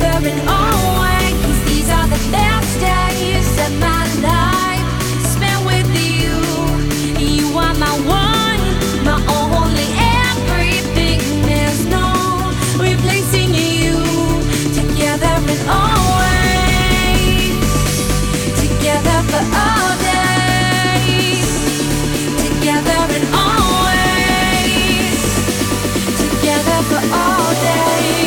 gathering all way, 'cause these are the last days of my life spent with you. You are my one, my only everything. There's no replacing you. Together and always, together for all days, together and always, together for all days.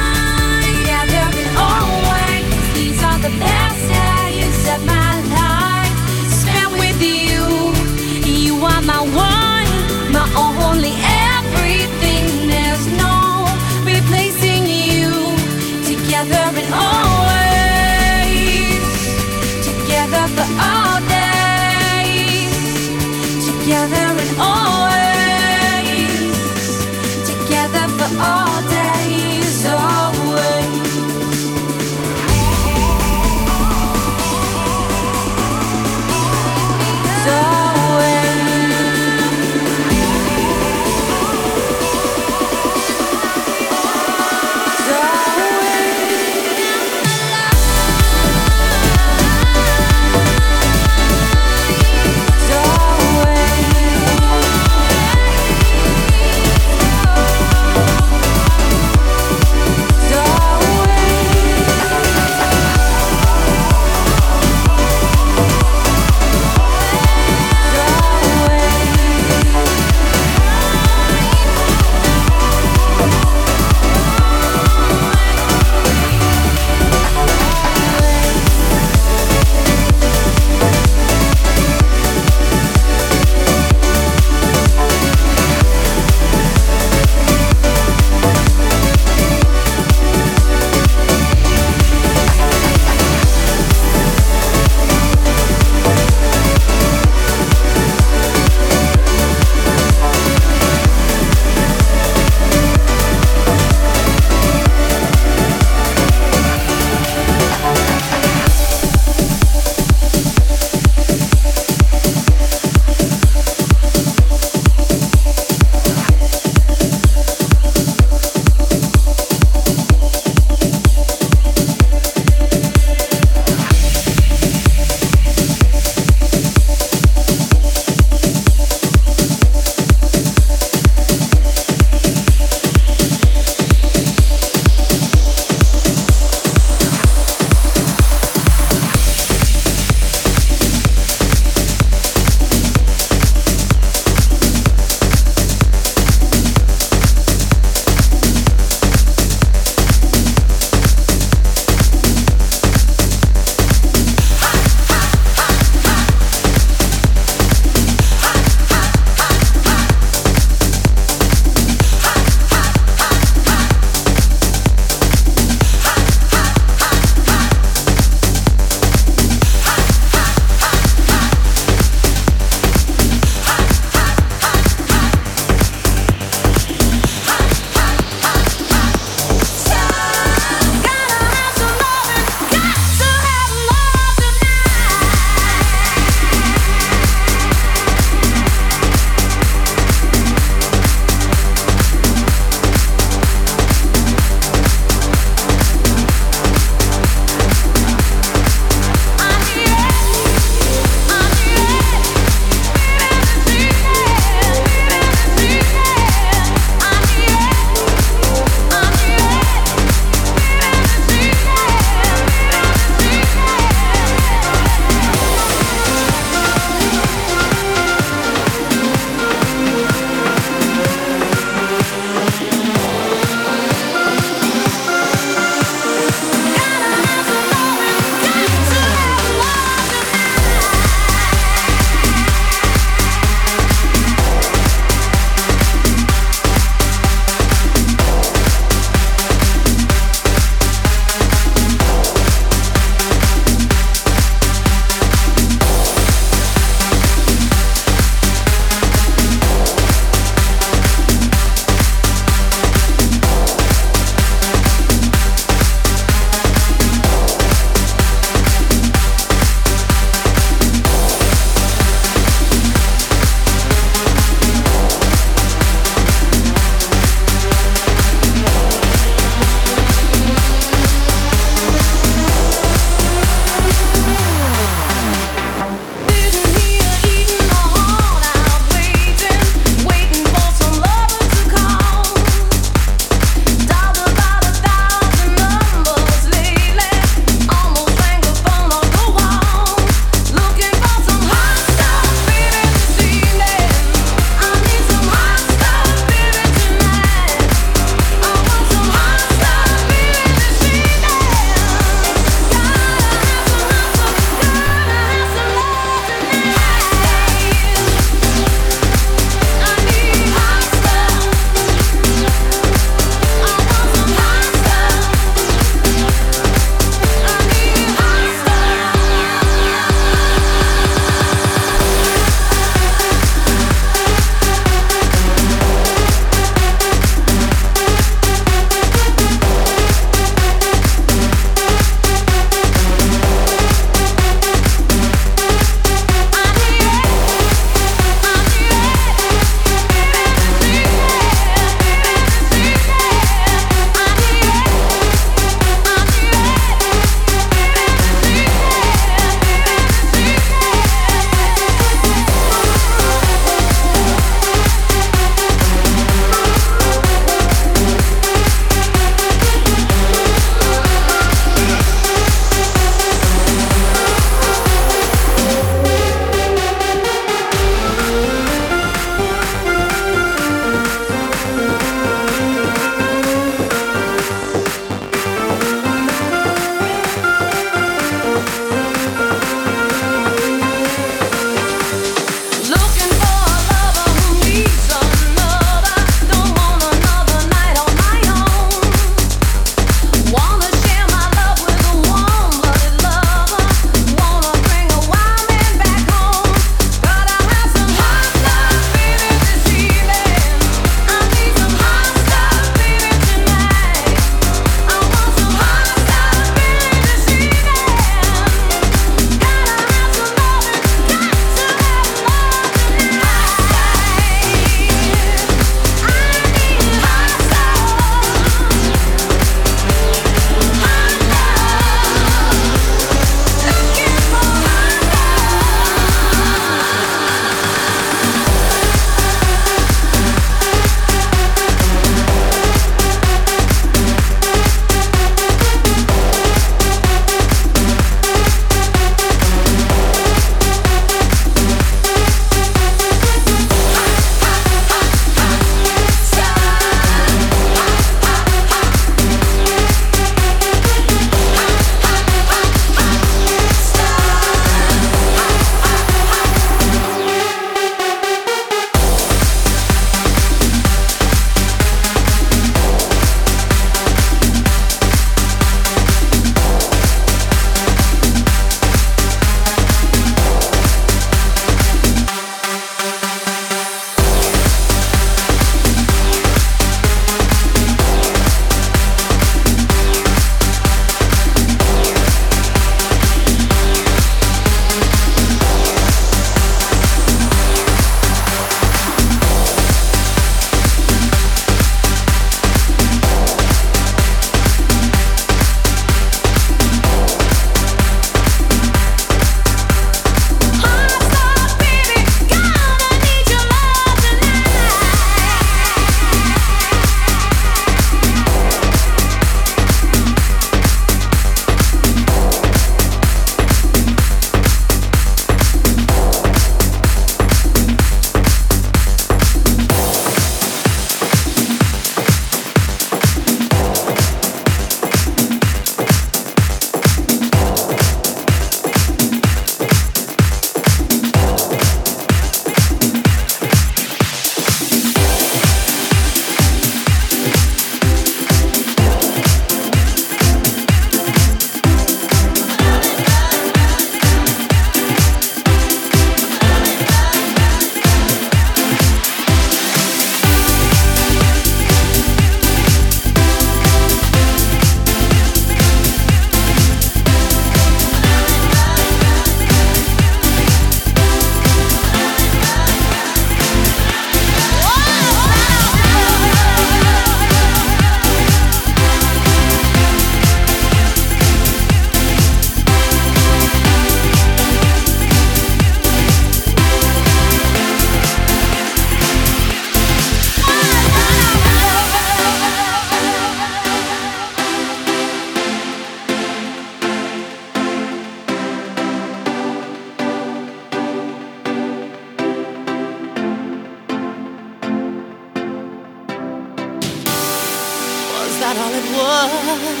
out all at once.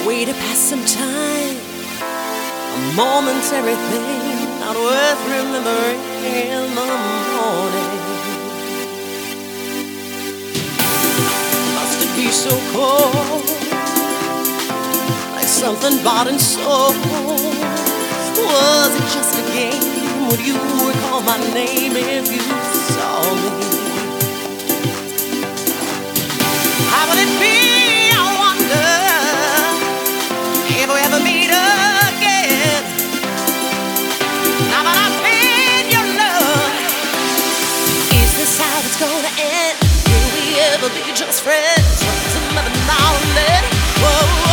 A way to pass some time, a momentary thing, not worth remembering in the morning. Must it be so cold, like something bought and sold? Was it just a game? Would you recall my name if you saw me? How would it be, I wonder, if we ever meet again? Now that I've been your love, is this how it's gonna end? Will we ever be just friends? Just another now and then. Whoa.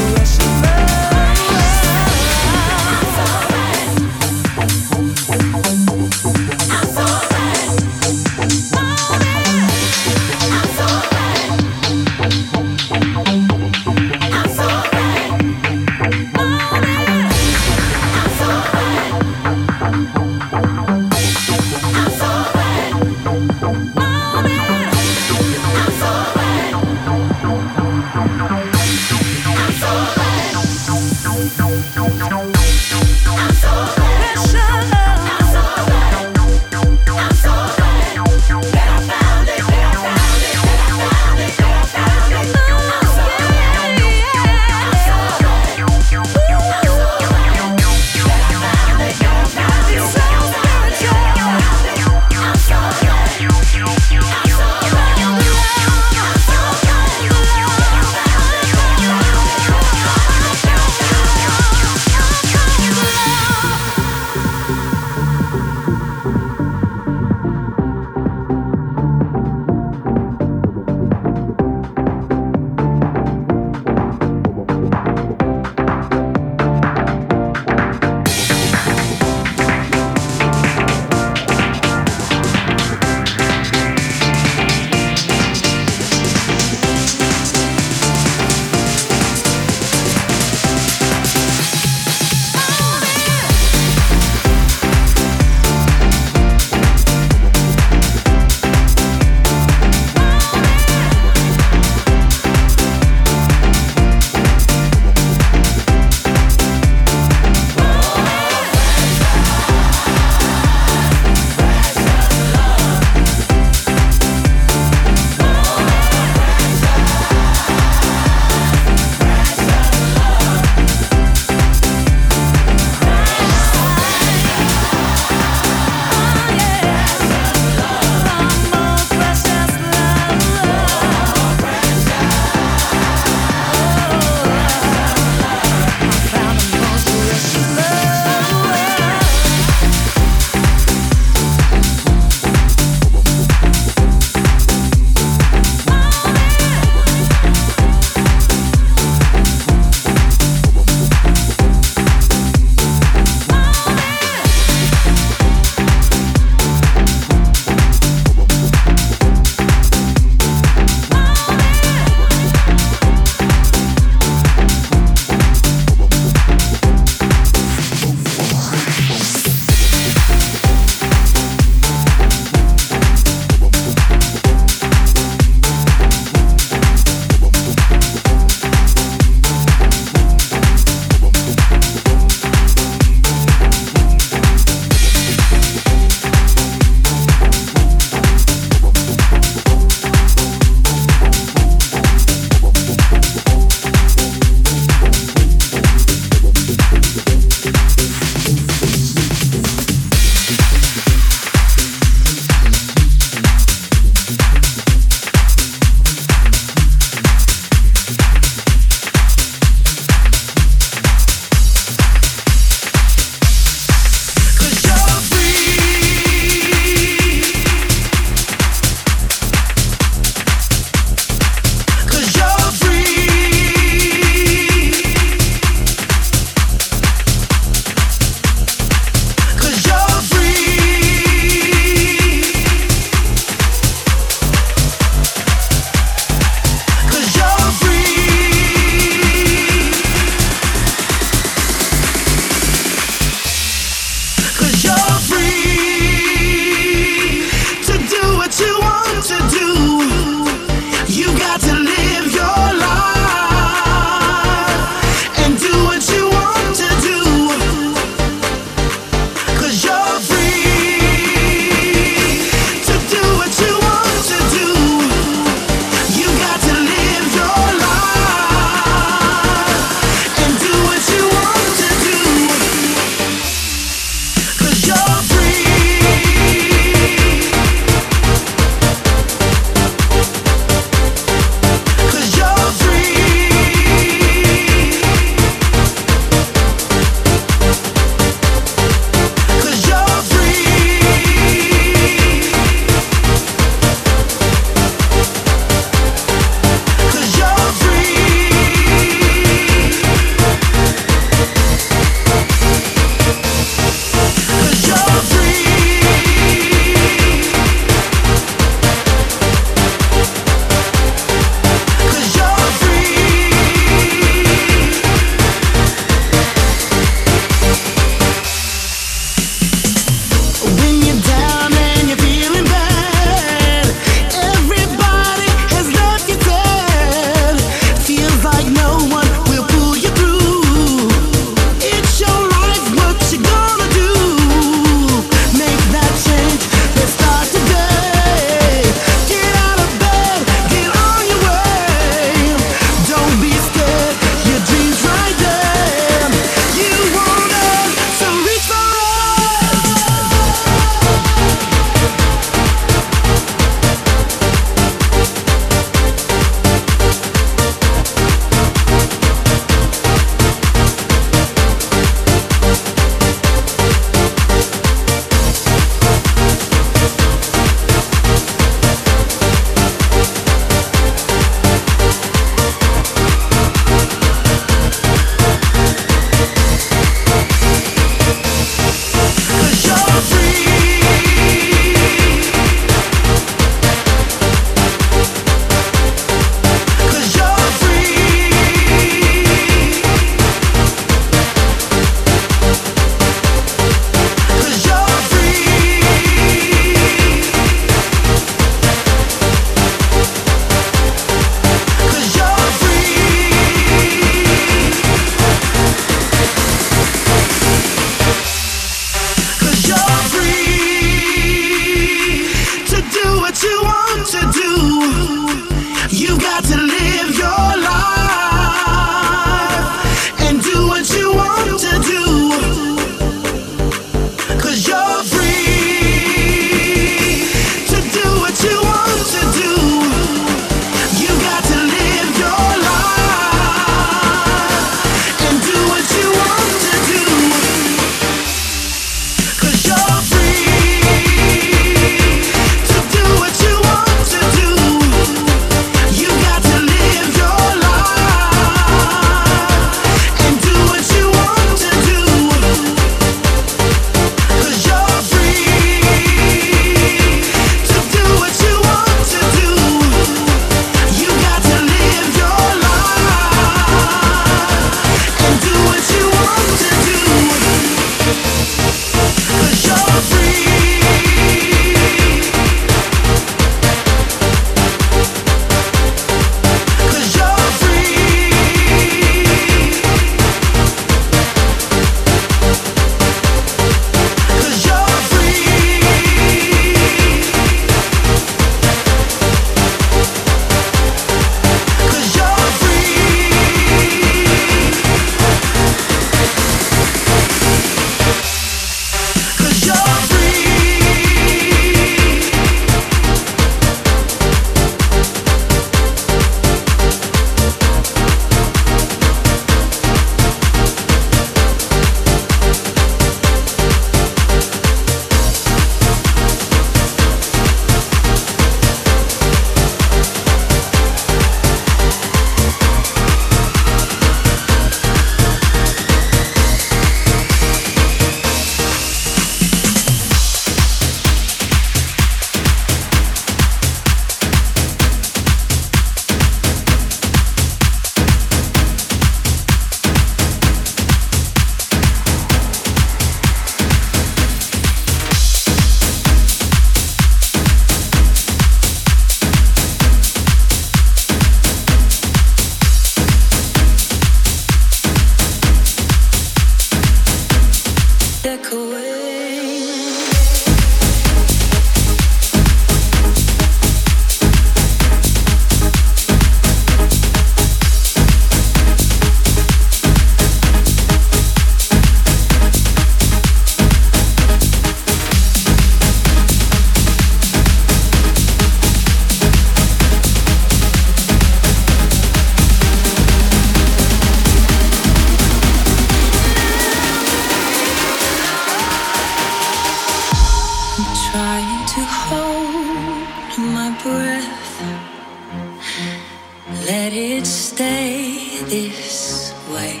it stay this way?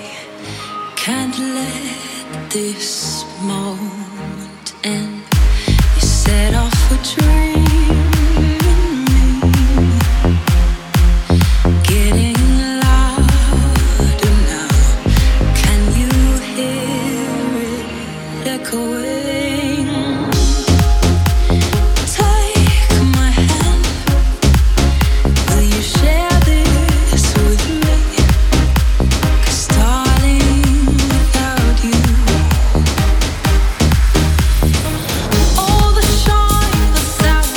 Can't let this moment end. You set off a dream in me, getting louder now. Can you hear it echoing? All the shine, the sound.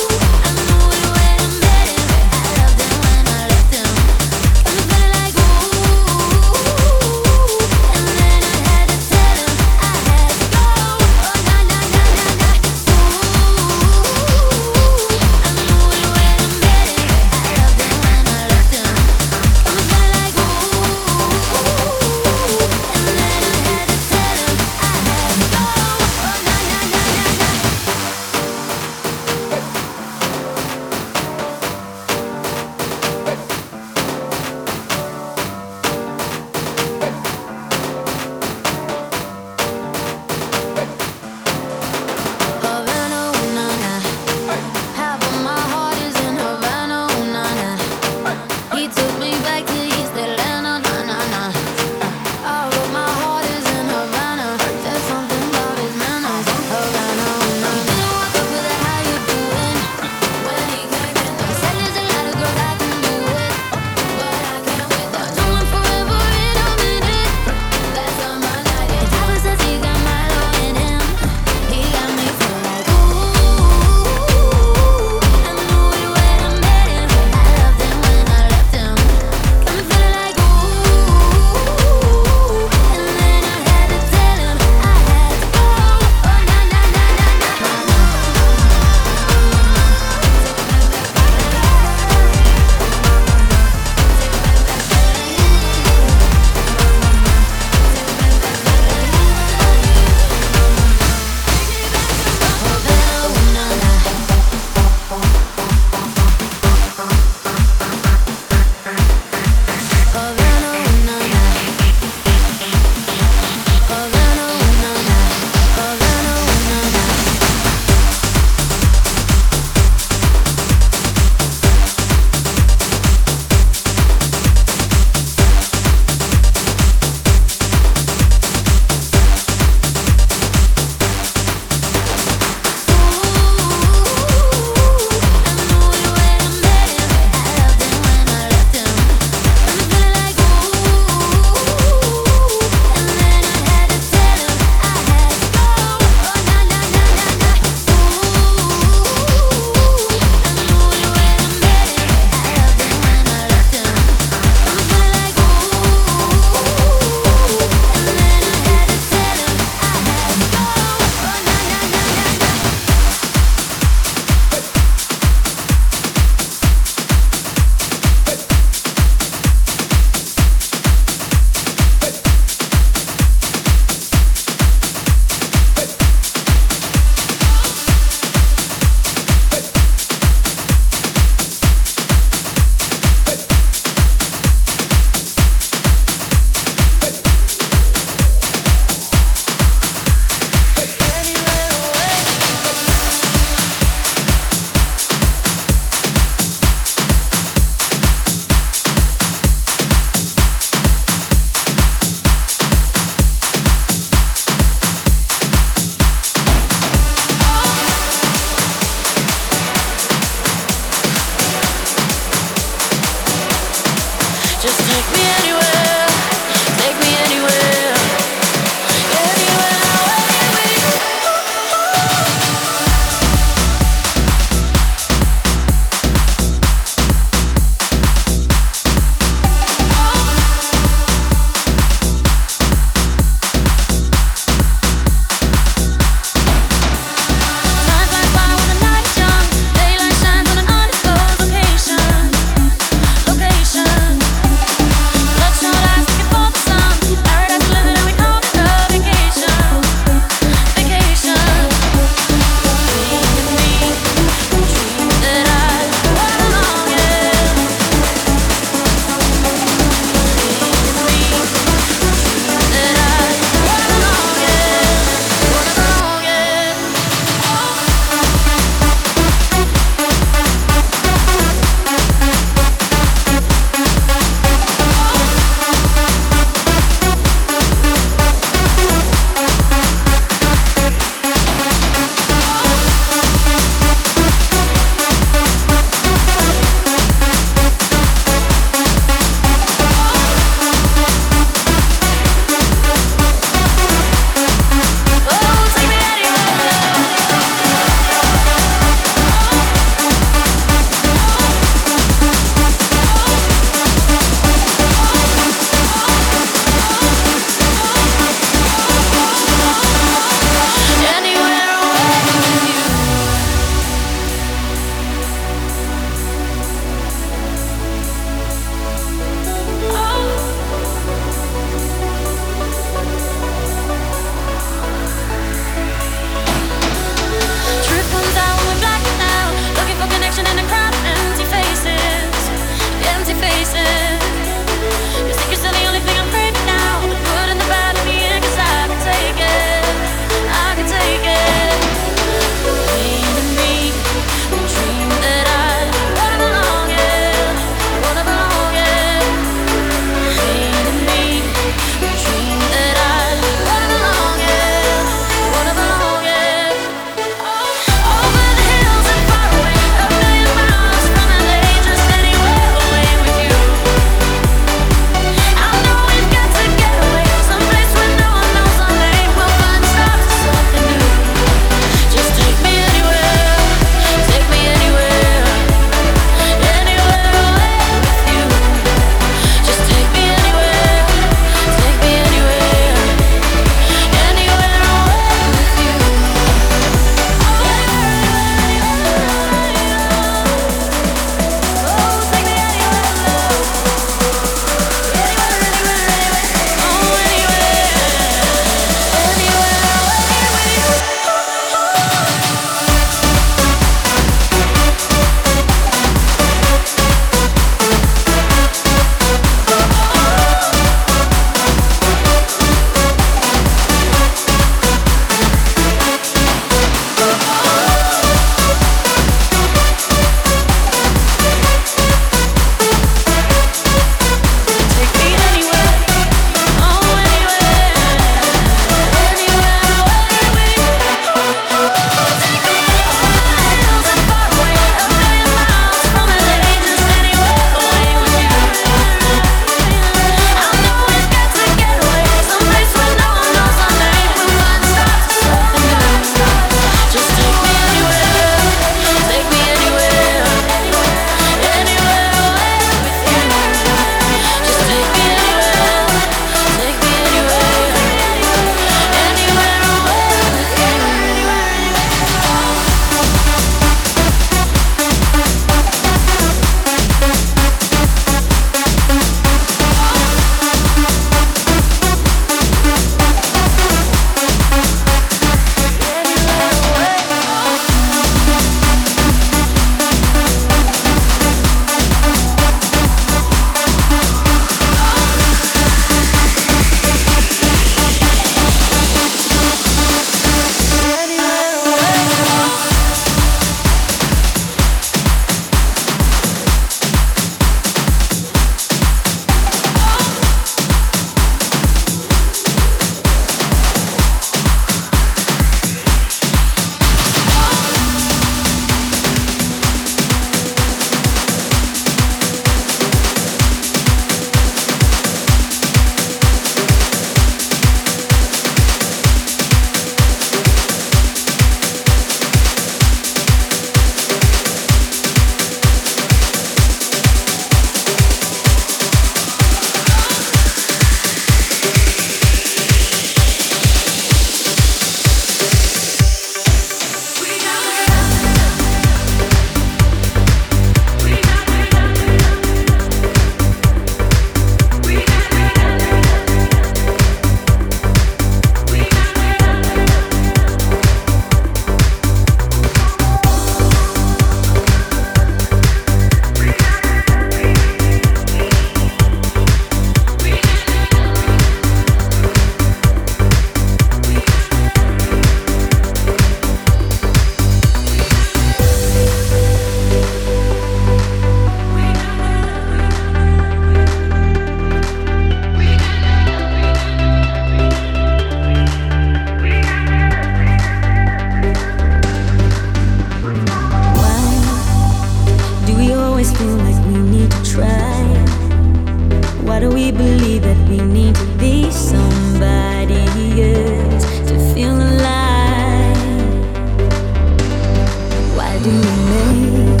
made?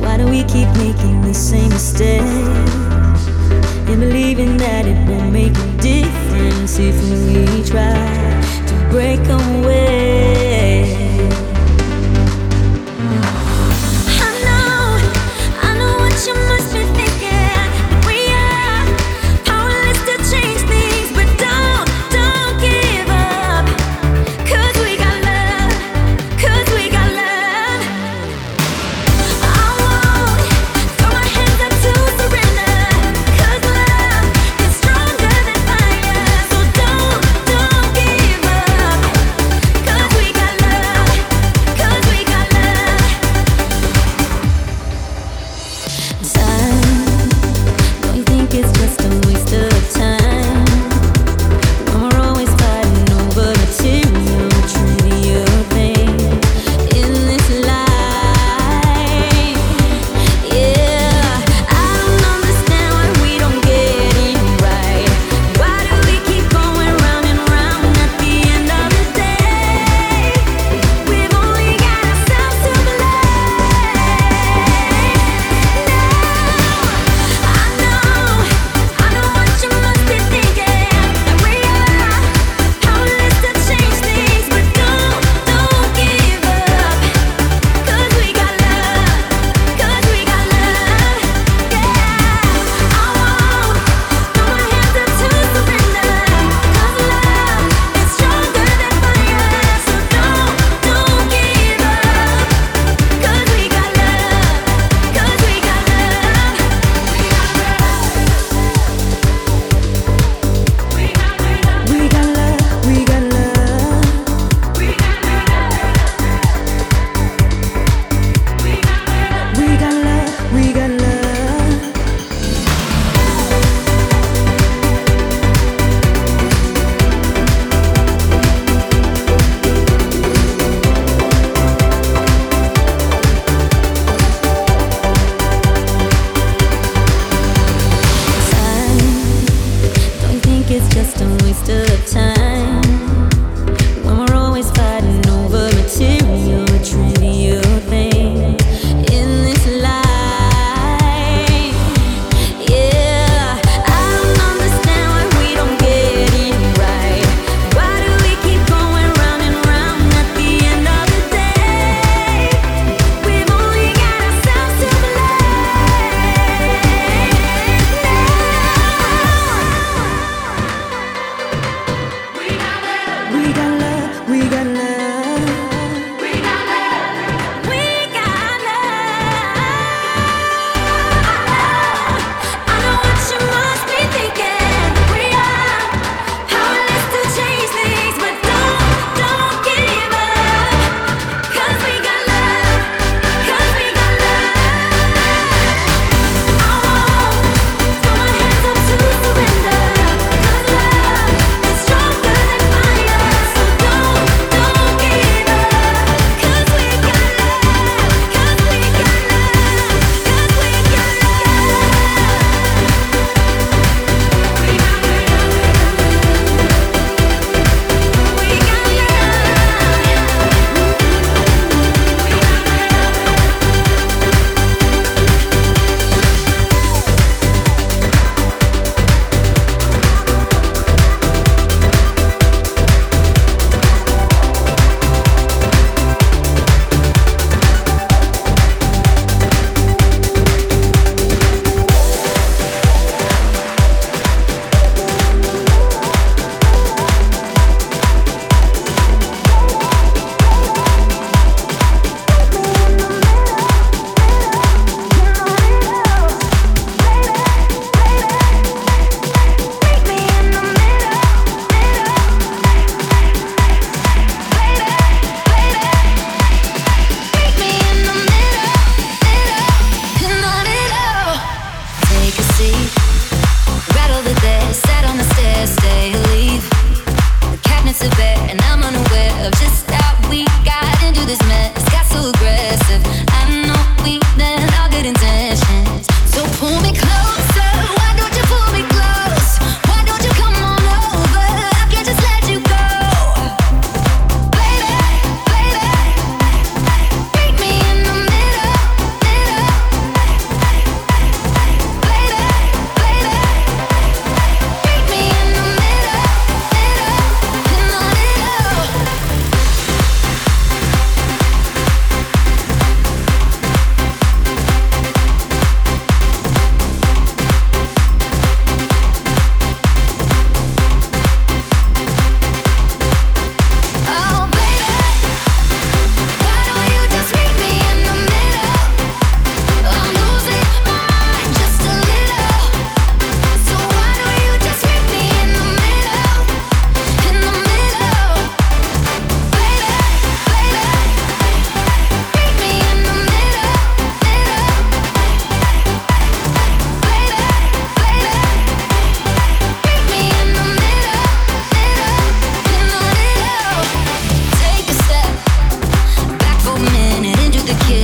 Why do we keep making the same mistake and believing that it won't make a difference if we try to break away?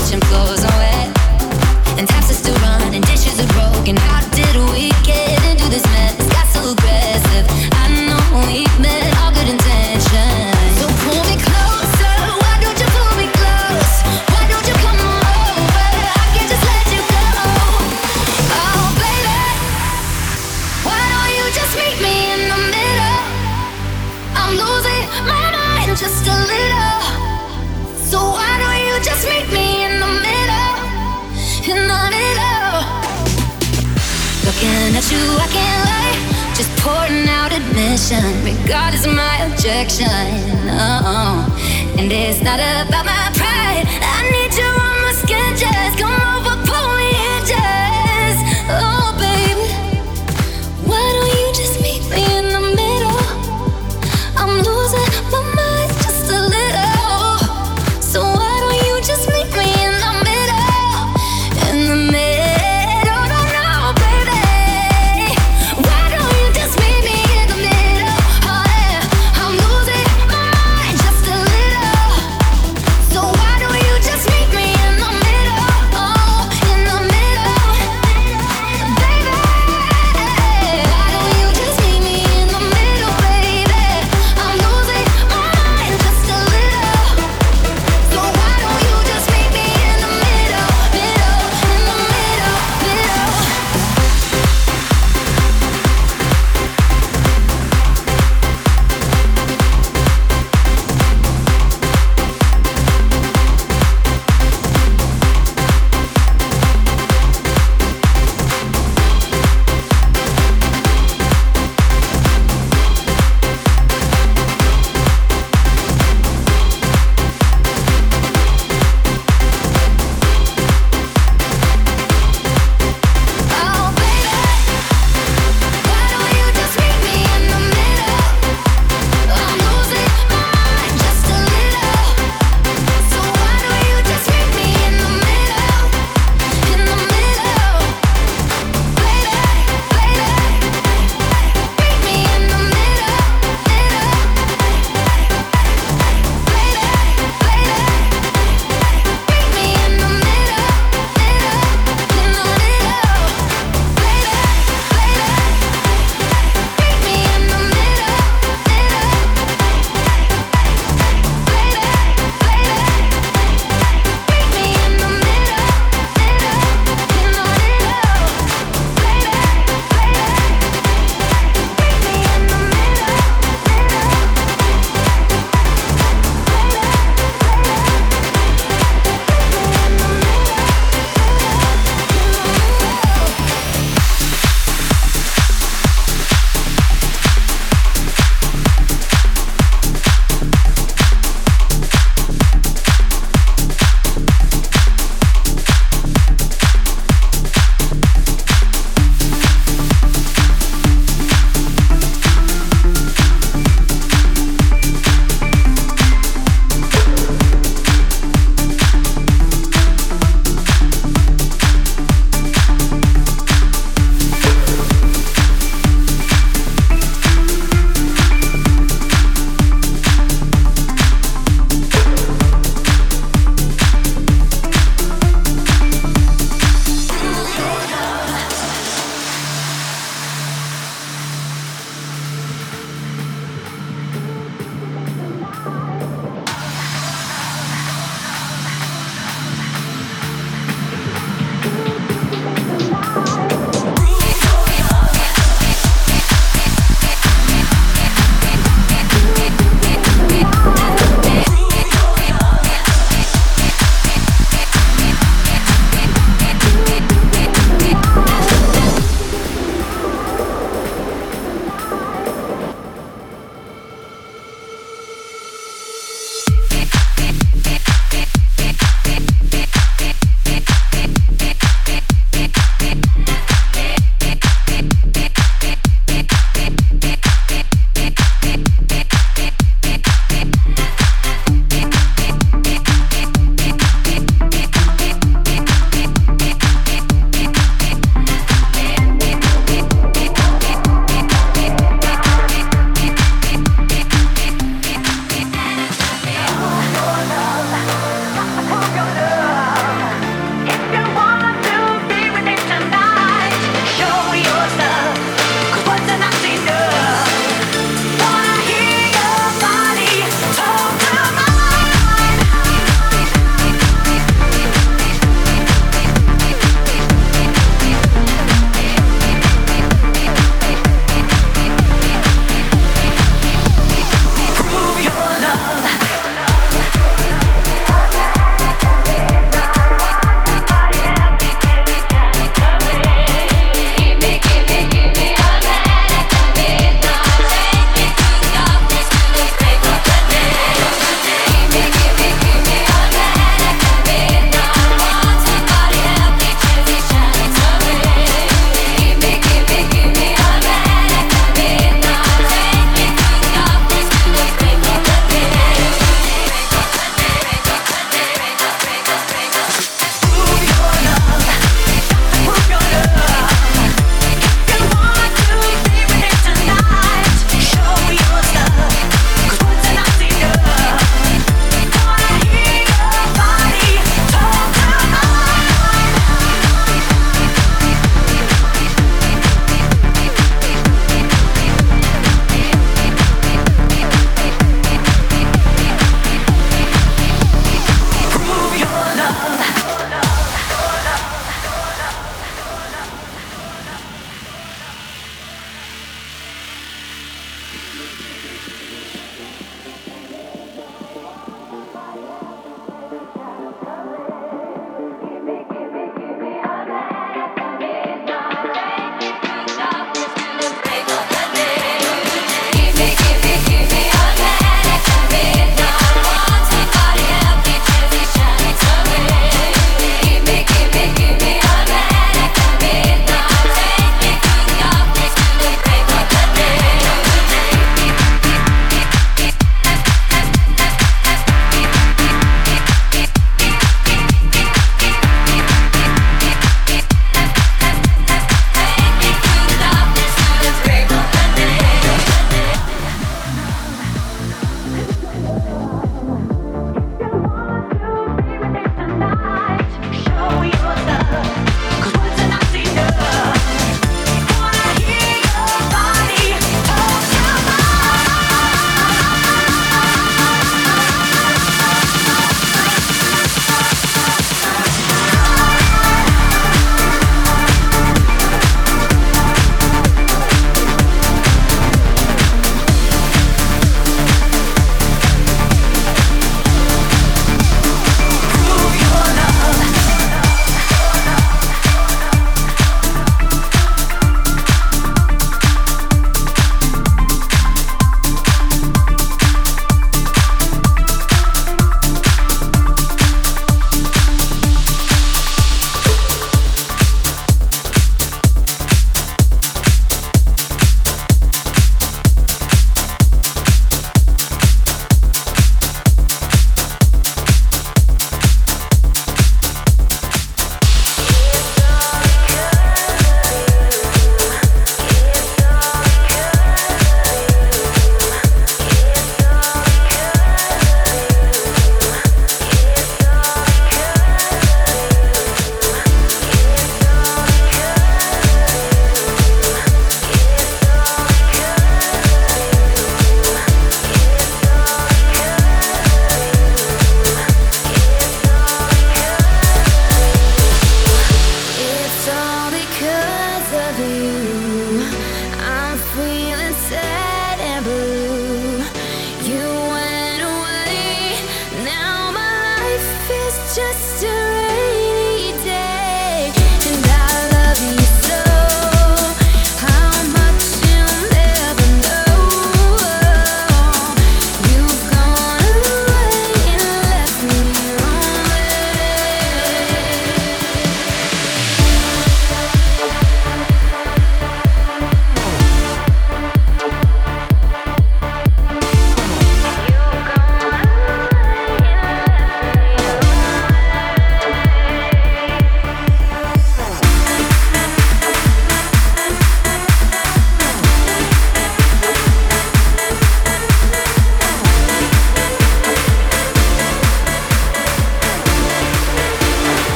kitchen floors are wet, and taps are still running, dishes are broken. How did we get into this mess? Got so aggressive. I know we met all good intentions. So pull me closer, why don't you pull me close? Why don't you come over? I can't just let you go. Oh baby, why don't you just meet me in the middle? I'm losing my mind just a little. So why don't you just meet me in the middle, in the middle? Looking at you, I can't lie, just pouring out admission. Regardless of my objection, oh, and it's not about my pride. I need you on my skin, just come over, pull me in, just oh, baby. Why don't you just meet me in the middle? I'm losing my mind just a little. Just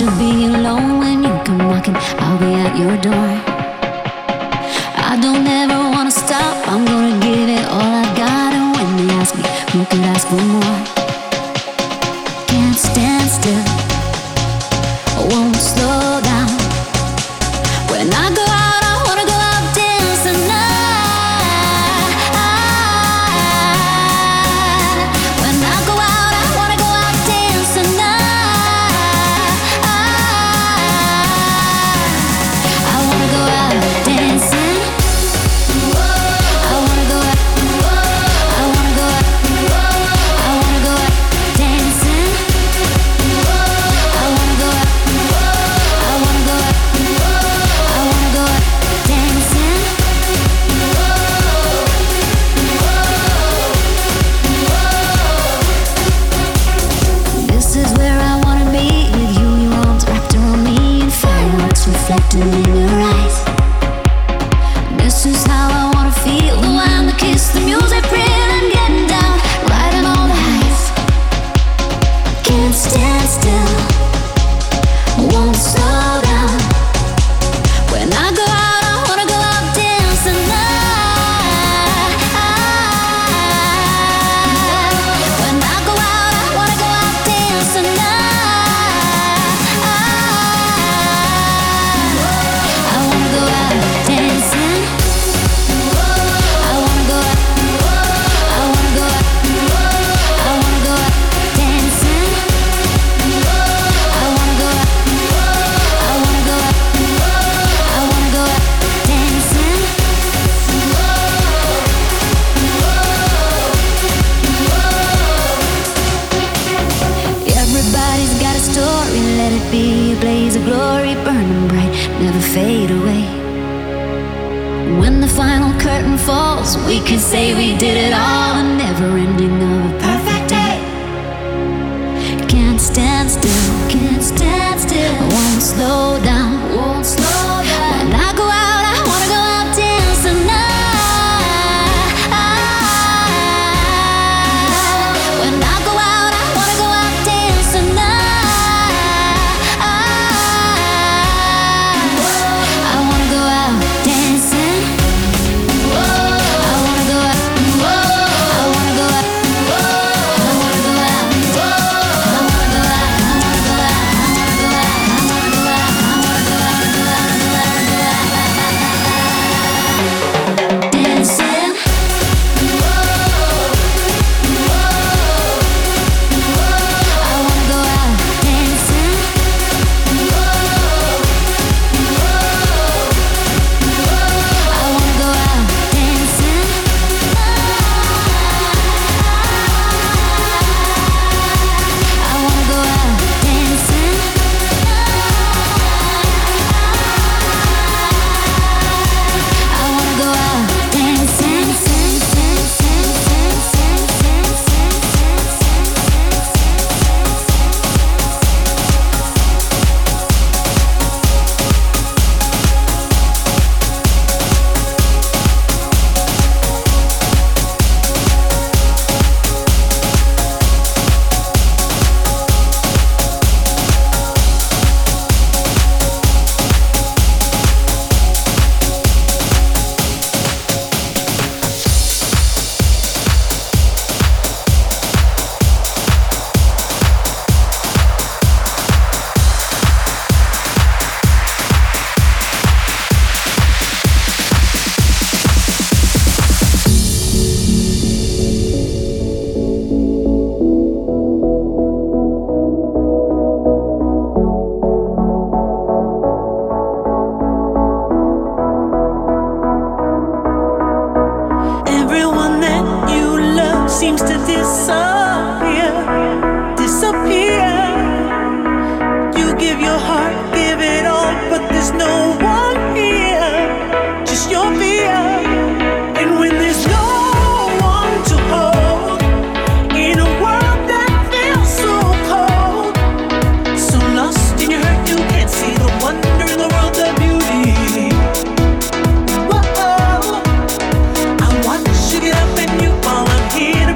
to be alone when you come knocking. I'll be at your door. I don't ever wanna stop. I'm gonna give it all I got. And when they ask me, who could ask for more? Can't stand still, I won't slow down. When I go out, I wanna go out dancing night. When I go out, I wanna go out dancing night. I wanna go out dancing. Reflecting in your eyes, this is how I wanna feel. The wine, the kiss, the music, real and getting down, riding all the highs. Can't stand still, I won't slow down. When I go out, I wanna go out dancing night. When I go out, I wanna go out dancing night. Let it be a blaze of glory, burning bright, never fade away. When the final curtain falls, we can say we did it all. A never ending of a perfect day. Can't stand still, can't stand still. I won't slow down, won't slow down. When I go out, I wanna go out dancing night. When I go out, I wanna go out dancing night.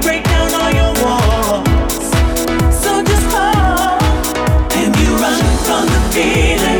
Break down all your walls. When you win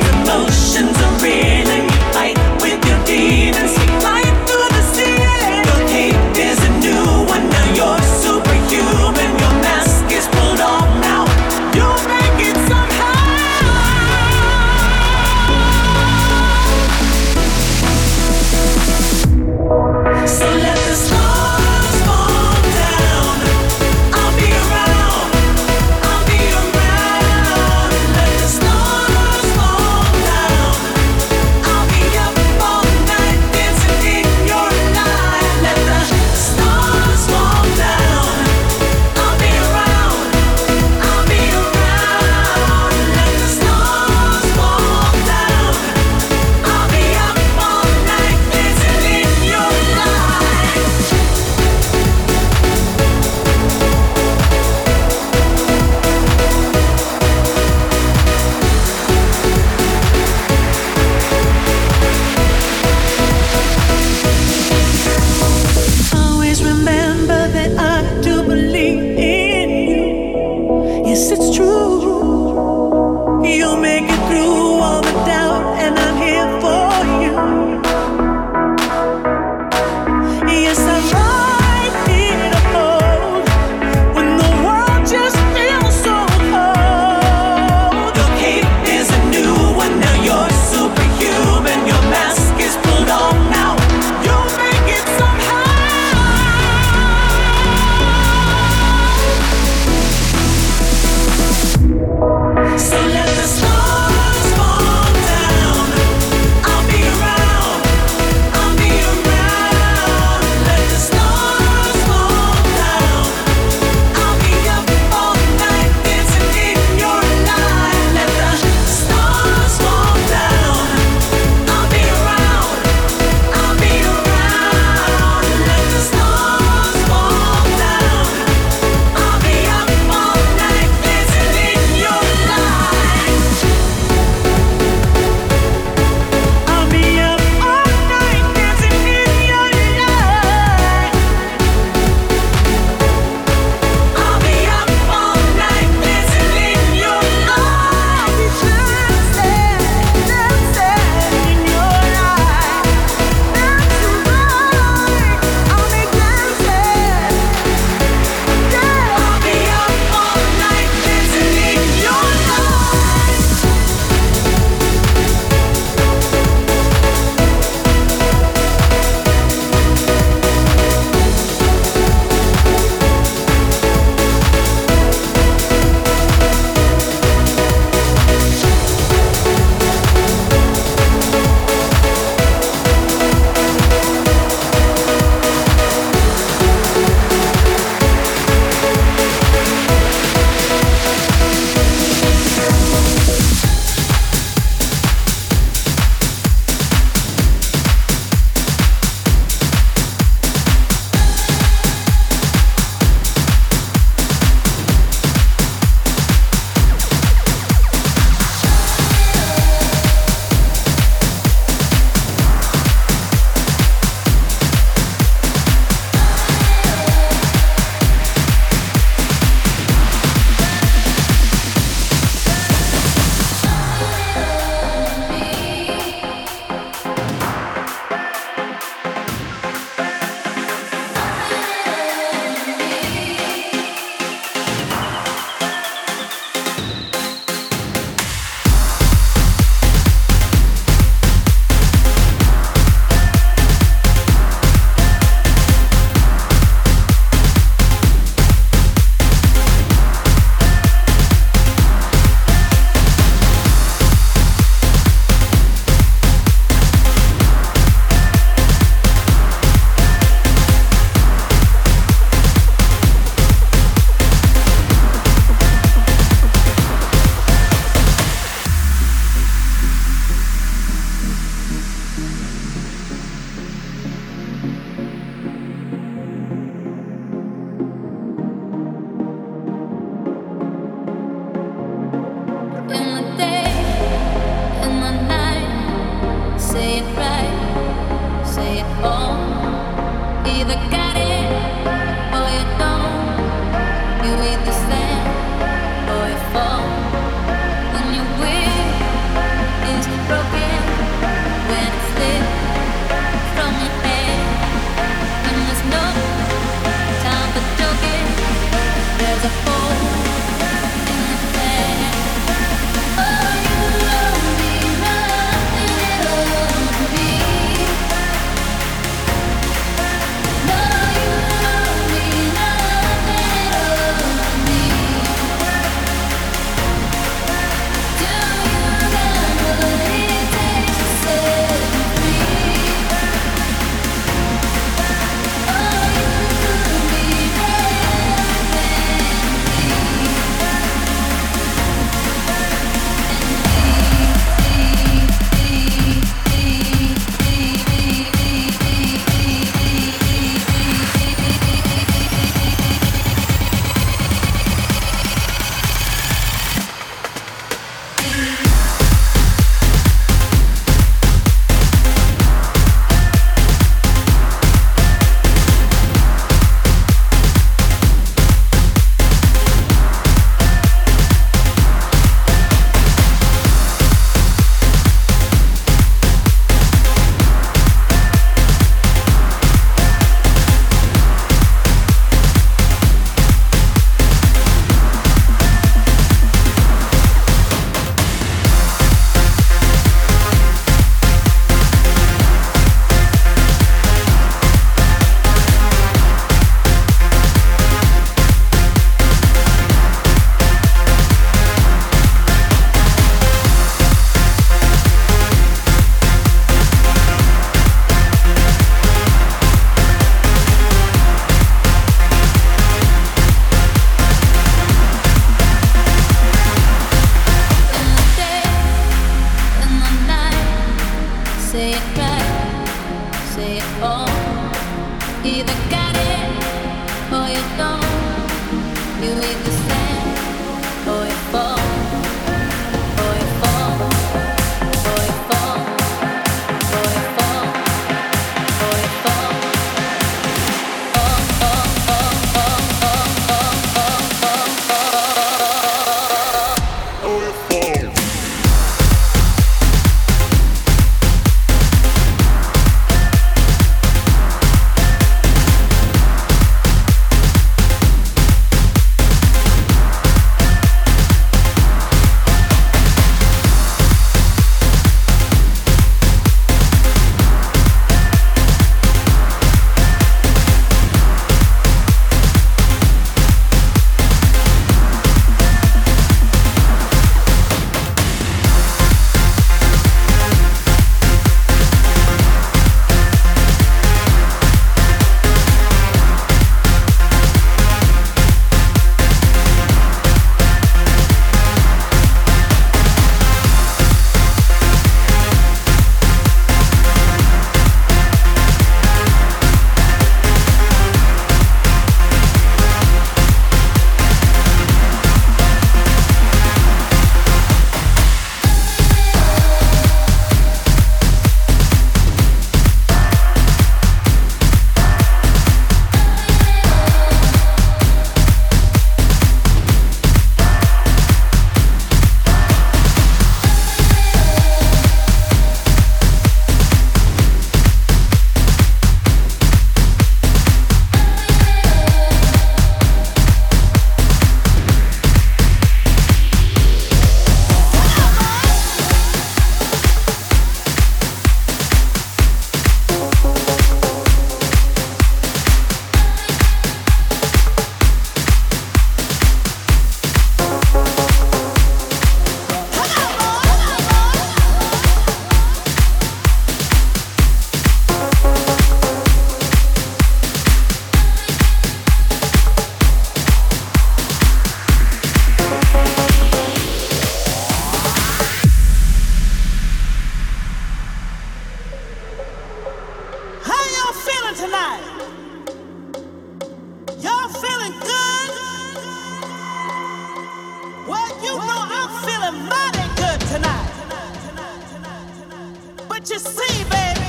But you see, baby,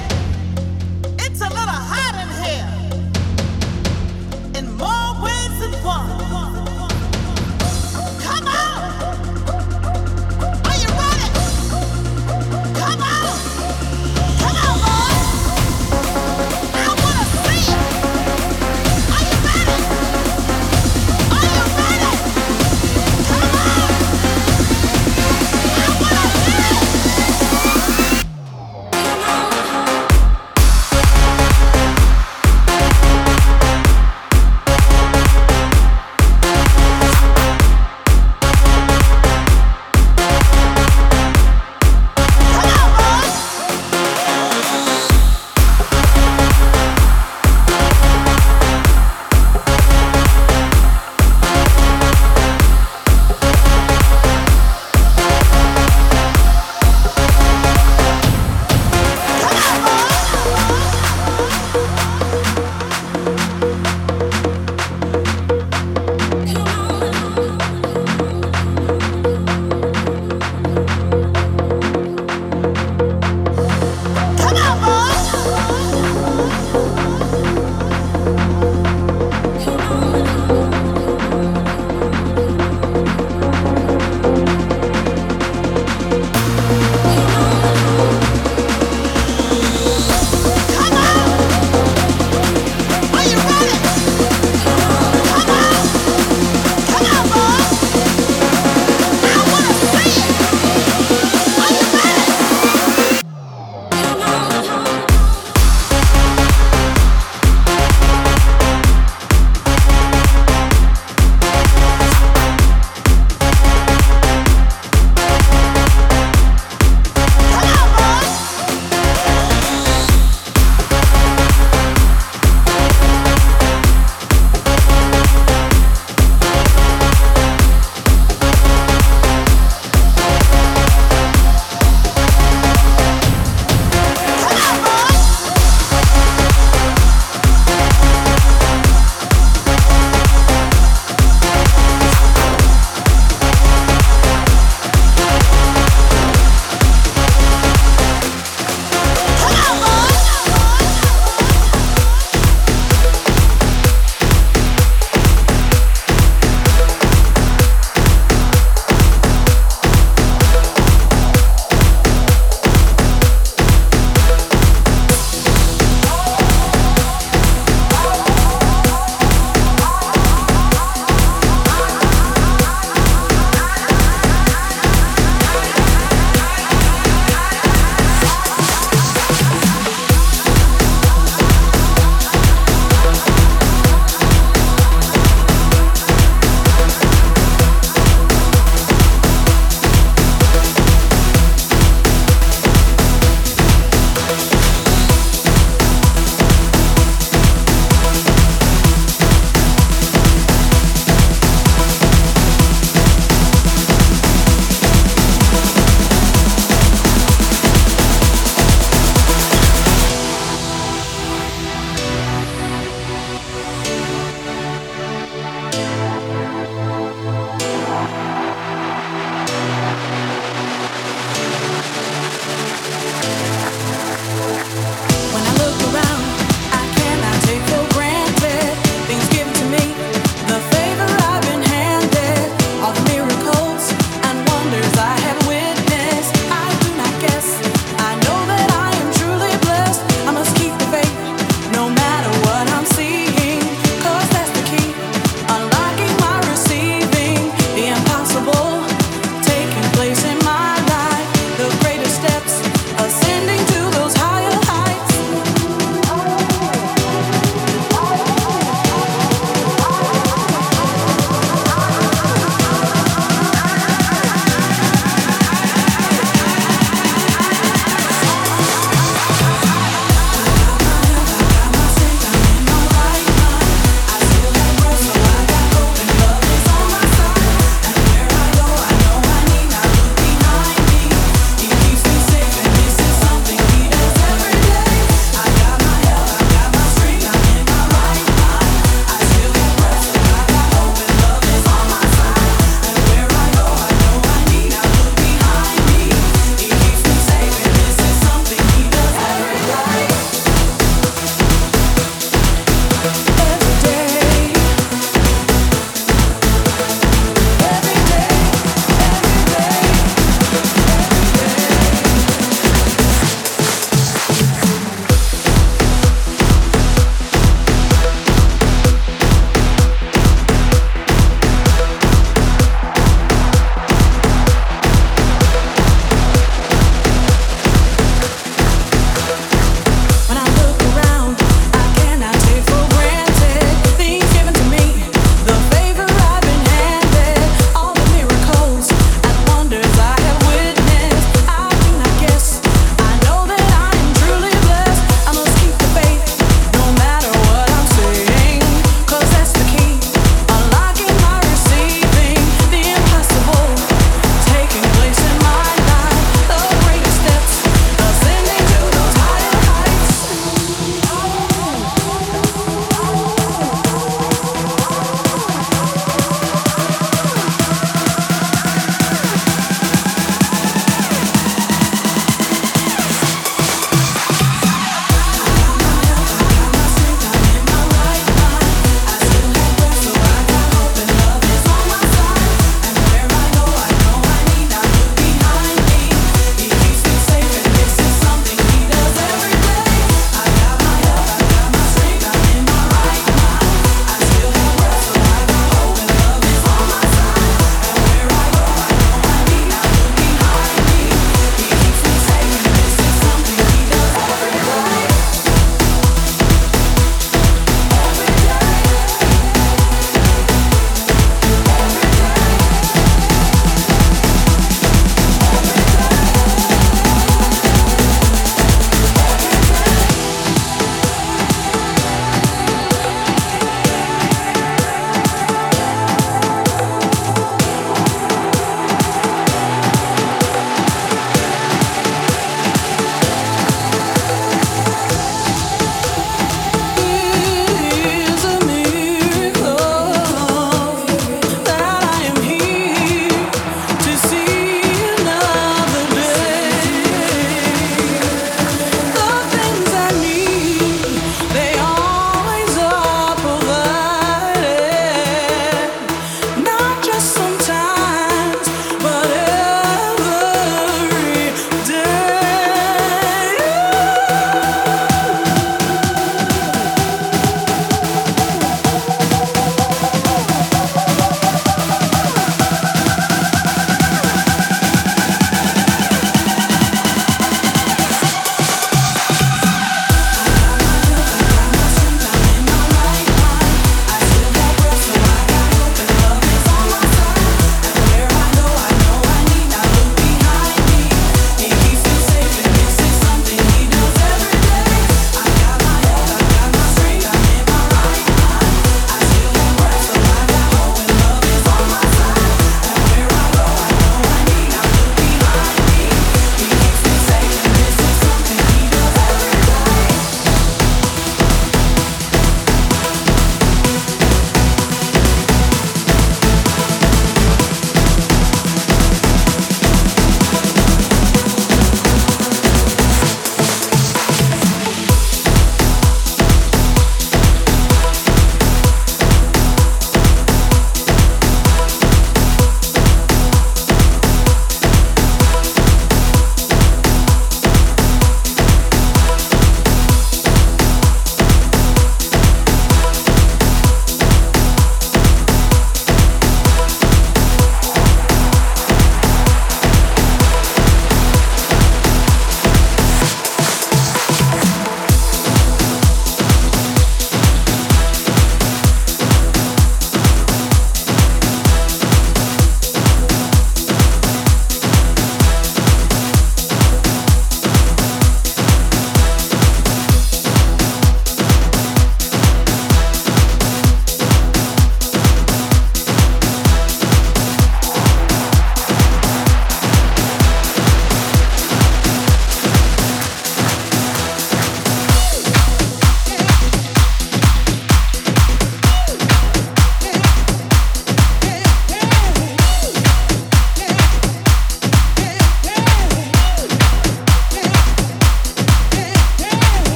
it's a little hot in here, in more ways than one. Come on, are you ready? Come on, boys. I wanna see you. Are you ready? Are you ready? Come on, I wanna see you. Come on.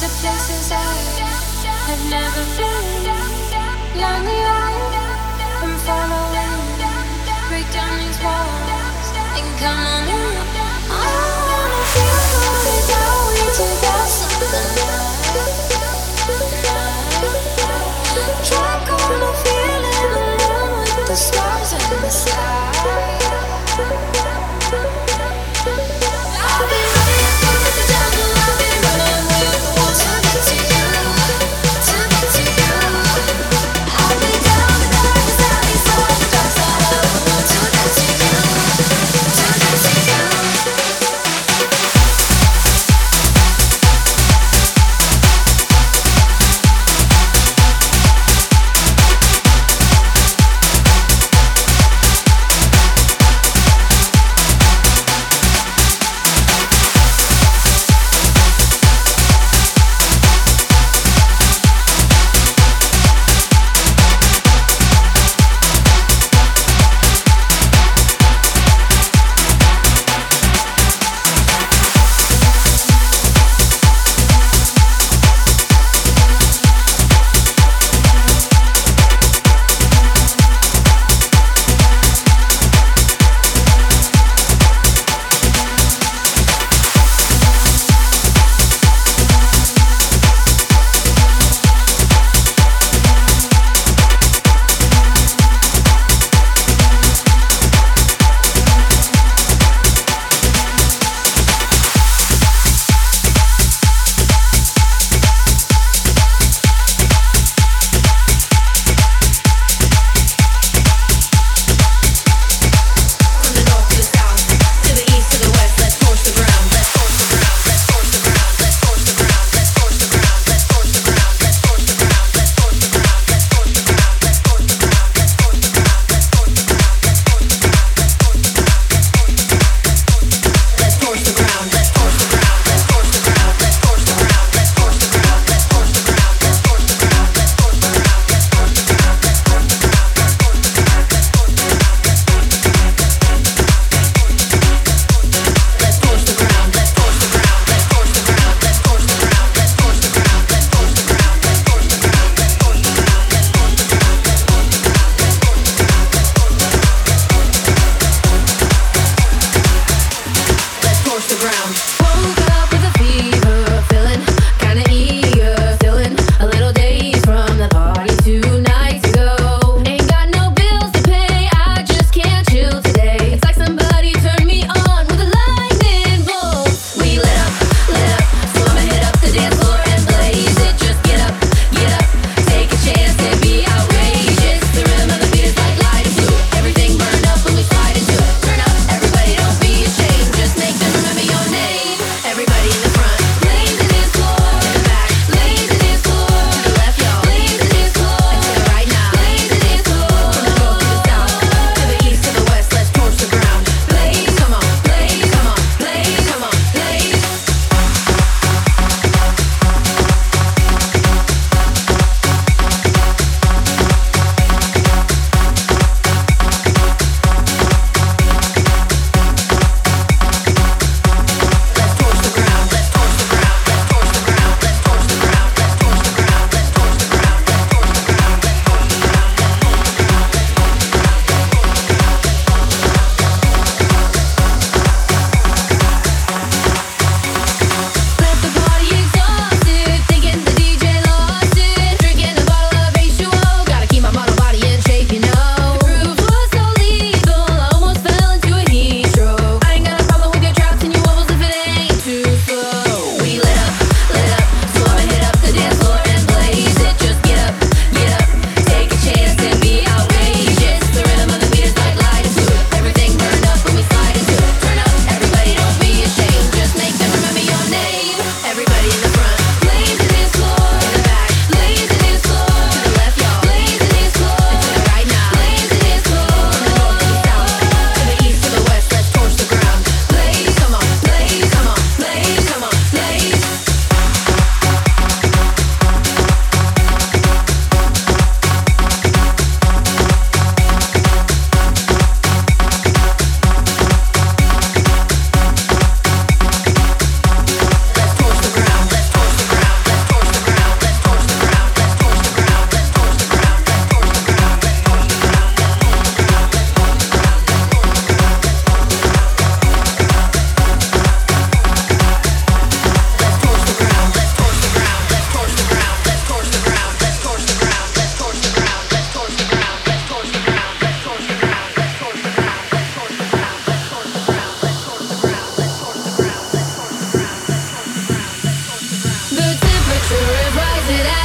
to places I have never been. Lonely eyes, I'm following. Break down these walls and come on in. I don't wanna feel cold without you to dust in the night. Track on a feeling alone with the stars in the sky.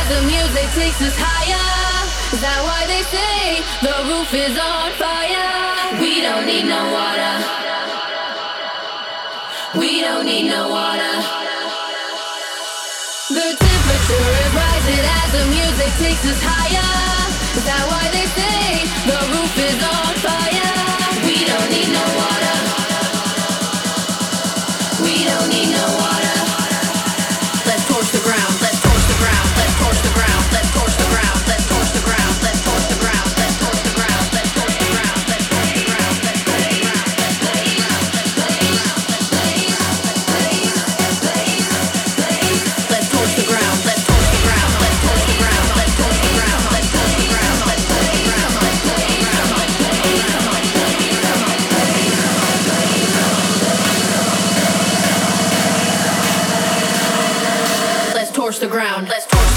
the music takes us higher. Is that why they say the roof is on fire? We don't need no water. We don't need no water. The temperature is rising as the music takes us higher. Is that why they say the roof is on fire? We don't need no water. We don't need no water. Let's torch the ground. Let's torch the ground. Let's torch the ground. Let's torch the ground. Let's torch the ground. Let's torch the ground. Let's torch the ground. Let's torch the ground. Let's torch the ground. Let's torch the ground. Let's blaze out. Let's blaze out. Let's blaze out. Let's blaze out. Let's blaze out. Let's blaze out. Let's torch the ground. Let's torch the ground. Let's torch the ground. Let's torch the ground. Let's torch the ground. Let's torch the ground. Let's blaze out. Let's blaze out. Let's blaze out. Let's blaze out. Let's blaze out. Let's torch the ground. Let's torch.